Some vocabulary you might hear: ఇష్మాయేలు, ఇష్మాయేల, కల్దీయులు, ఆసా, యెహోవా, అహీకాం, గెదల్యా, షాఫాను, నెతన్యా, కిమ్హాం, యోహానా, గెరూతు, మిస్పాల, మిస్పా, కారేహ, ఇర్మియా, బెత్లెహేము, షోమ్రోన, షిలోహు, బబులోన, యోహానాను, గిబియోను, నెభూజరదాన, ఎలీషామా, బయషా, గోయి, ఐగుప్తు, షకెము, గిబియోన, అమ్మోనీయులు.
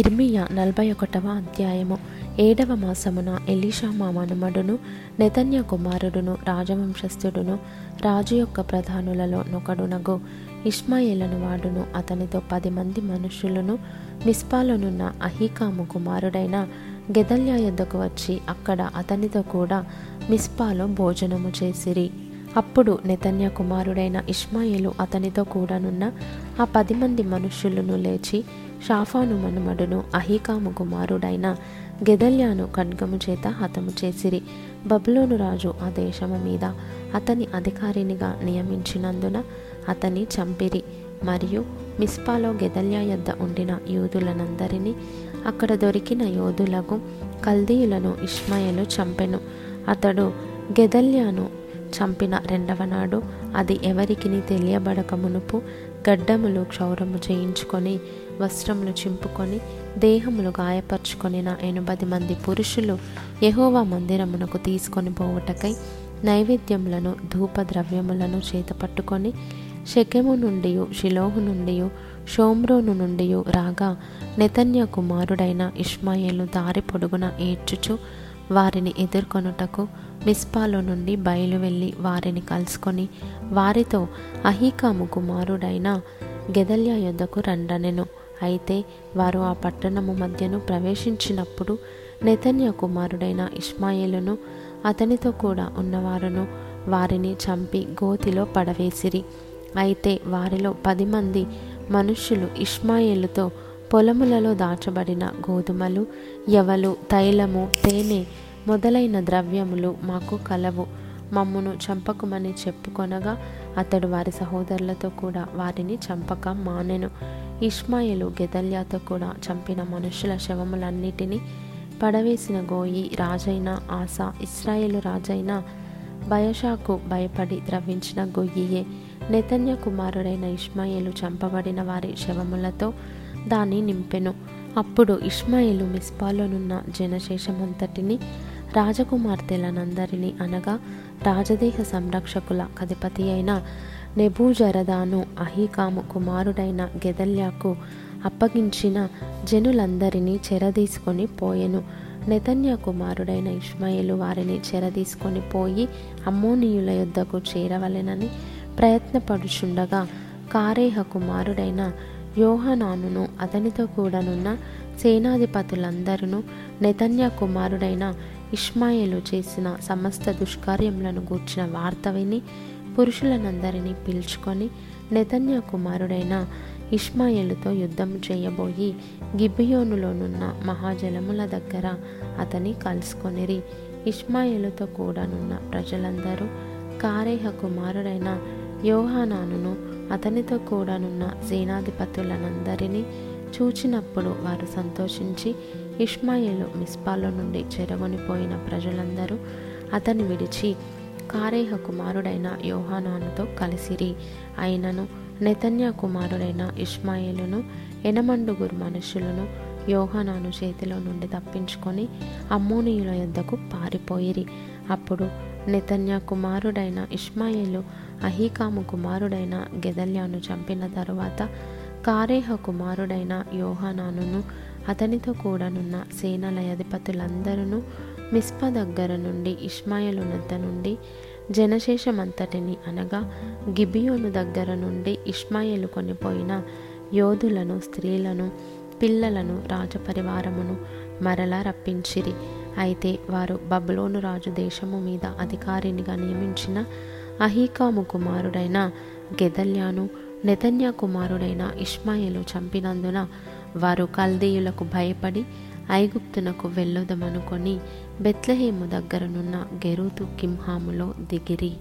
ఇర్మియా 41వ అధ్యాయము. 7వ మాసమున ఎలీషామా మనుమడును నెతన్యా కుమారుడును రాజవంశస్థుడును రాజు యొక్క ప్రధానులలో నొకడునగు ఇష్మాయేలను వాడును అతనితో 10 మంది మనుషులను మిస్పాలనున్న అహీకాము కుమారుడైన గెదల్యా యొద్దకు వచ్చి అక్కడ అతనితో కూడా మిస్పాలో భోజనము చేసిరి. అప్పుడు నెతన్యా కుమారుడైన ఇష్మాయేలు అతనితో కూడానున్న ఆ 10 మంది మనుష్యులను లేచి షాఫాను మనుమడును అహీకాము కుమారుడైన గెదల్యాను ఖడ్గము చేత హతము చేసిరి. బబులోను రాజు ఆ దేశము మీద అతని అధికారినిగా నియమించినందున అతని చంపిరి. మరియు మిస్పాలో గెదల్యా యొద్ద ఉండిన యోధులనందరినీ అక్కడ దొరికిన యోధులకు కల్దీయులను ఇష్మాయేలు చంపెను. అతడు గెదల్యాను చంపిన 2వ నాడు అది ఎవరికిని తెలియబడక మునుపు గడ్డములు క్షౌరము చేయించుకొని వస్త్రములు చింపుకొని దేహములు గాయపరుచుకొనిన 80 మంది పురుషులు యెహోవా మందిరమునకు తీసుకొని పోవుటకై నైవేద్యములను ధూపద్రవ్యములను చేతపట్టుకొని షకెము నుండి షిలోహు నుండి షోమ్రోను నుండి రాగా నెతన్యా కుమారుడైన ఇష్మాయేలు దారి పొడుగున ఏడ్చుచు వారిని ఎదుర్కొనుటకు మిస్పాలో నుండి బయలువెళ్ళి వారిని కలుసుకొని వారితో అహీకాము కుమారుడైన గెదల్యా యొద్దకు రండనెను. అయితే వారు ఆ పట్టణము మధ్యను ప్రవేశించినప్పుడు నెతన్యా కుమారుడైన ఇష్మాయేలును అతనితో కూడా ఉన్నవారును వారిని చంపి గోతిలో పడవేసిరి. అయితే వారిలో 10 మంది మనుష్యులు ఇష్మాయేలుతో పొలములలో దాచబడిన గోధుమలు, యవలు, తైలము, తేనె మొదలైన ద్రవ్యములు మాకు కలవు, మమ్మును చంపకమని చెప్పుకొనగా అతడు వారి సహోదరులతో కూడా వారిని చంపక మానెను. ఇష్మాయేలు గెదల్యాతో కూడా చంపిన మనుషుల శవములన్నిటినీ పడవేసిన గోయి రాజైన ఆసా ఇశ్రాయేలు రాజైన బయషాకు భయపడి ద్రవించిన గొయ్యియే. నెతన్యా కుమారుడైన ఇష్మాయేలు చంపబడిన వారి శవములతో దాన్ని నింపెను. అప్పుడు ఇష్మాయేలు మిస్పాలోనున్న జనశేషమంతటిని రాజకుమార్తెలనందరినీ అనగా రాజదేహ సంరక్షకుల అధిపతి అయిన నెభూజరదాను అహీకాము కుమారుడైన గెదల్యాకు అప్పగించిన జనులందరినీ చెరదీసుకొని పోయెను. నెతన్యా కుమారుడైన ఇష్మాయేలు వారిని చెరదీసుకొని పోయి అమ్మోనీయుల యొద్దకు చేరవలెనని ప్రయత్నపడుచుండగా కారేహ కుమారుడైన యోహానాను అతనితో కూడానున్న సేనాధిపతులందరూ నెతన్యా కుమారుడైన ఇష్మాయేలు చేసిన సమస్త దుష్కార్యములను గూర్చిన వార్త విని పురుషులనందరినీ పిలుచుకొని నెతన్యా కుమారుడైన ఇష్మాయేలుతో యుద్ధం చేయబోయి గిబియోనులోనున్న మహాజలముల దగ్గర అతని కలుసుకొనిరి. ఇష్మాయేలుతో కూడానున్న ప్రజలందరూ కారేహ కుమారుడైన యోహానాను అతనితో కూడానున్న సేనాధిపతులనందరినీ చూచినప్పుడు వారు సంతోషించి ఇష్మాయేలు మిస్పాలో నుండి చెరగొనిపోయిన ప్రజలందరూ అతని విడిచి కారేహ కుమారుడైన యోహానానుతో కలిసిరి. అయినను నెతన్యా కుమారుడైన ఇష్మాయేలును 8 మనుషులను యోహానాను చేతిలో నుండి తప్పించుకొని అమ్మోనీయుల యొద్దకు పారిపోయిరి. అప్పుడు నెతన్యా కుమారుడైన ఇష్మాయేలు అహీకాము కుమారుడైన గెదల్యాను చంపిన తరువాత కారేహ కుమారుడైన యోహానాను అతనితో కూడానున్న సేనల అధిపతులందరూ మిస్పా దగ్గర నుండి ఇష్మాయేలు నద్ద నుండి జనశేషమంతటిని అనగా గిబియోను దగ్గర నుండి ఇష్మాయేలు కొనిపోయిన యోధులను, స్త్రీలను, పిల్లలను, రాజపరివారమును మరలా రప్పించిరి. అయితే వారు బబులోను రాజు దేశము మీద అధికారినిగా నియమించిన అహీకాము కుమారుడైన గెదల్యాను నెతన్యా కుమారుడైన ఇష్మాయేలు చంపినందున వారు కల్దీయులకు భయపడి ఐగుప్తునకు వెళ్ళొదమనుకొని బెత్లెహేము దగ్గరనున్న గెరూతు కిమ్హాములో దిగిరి.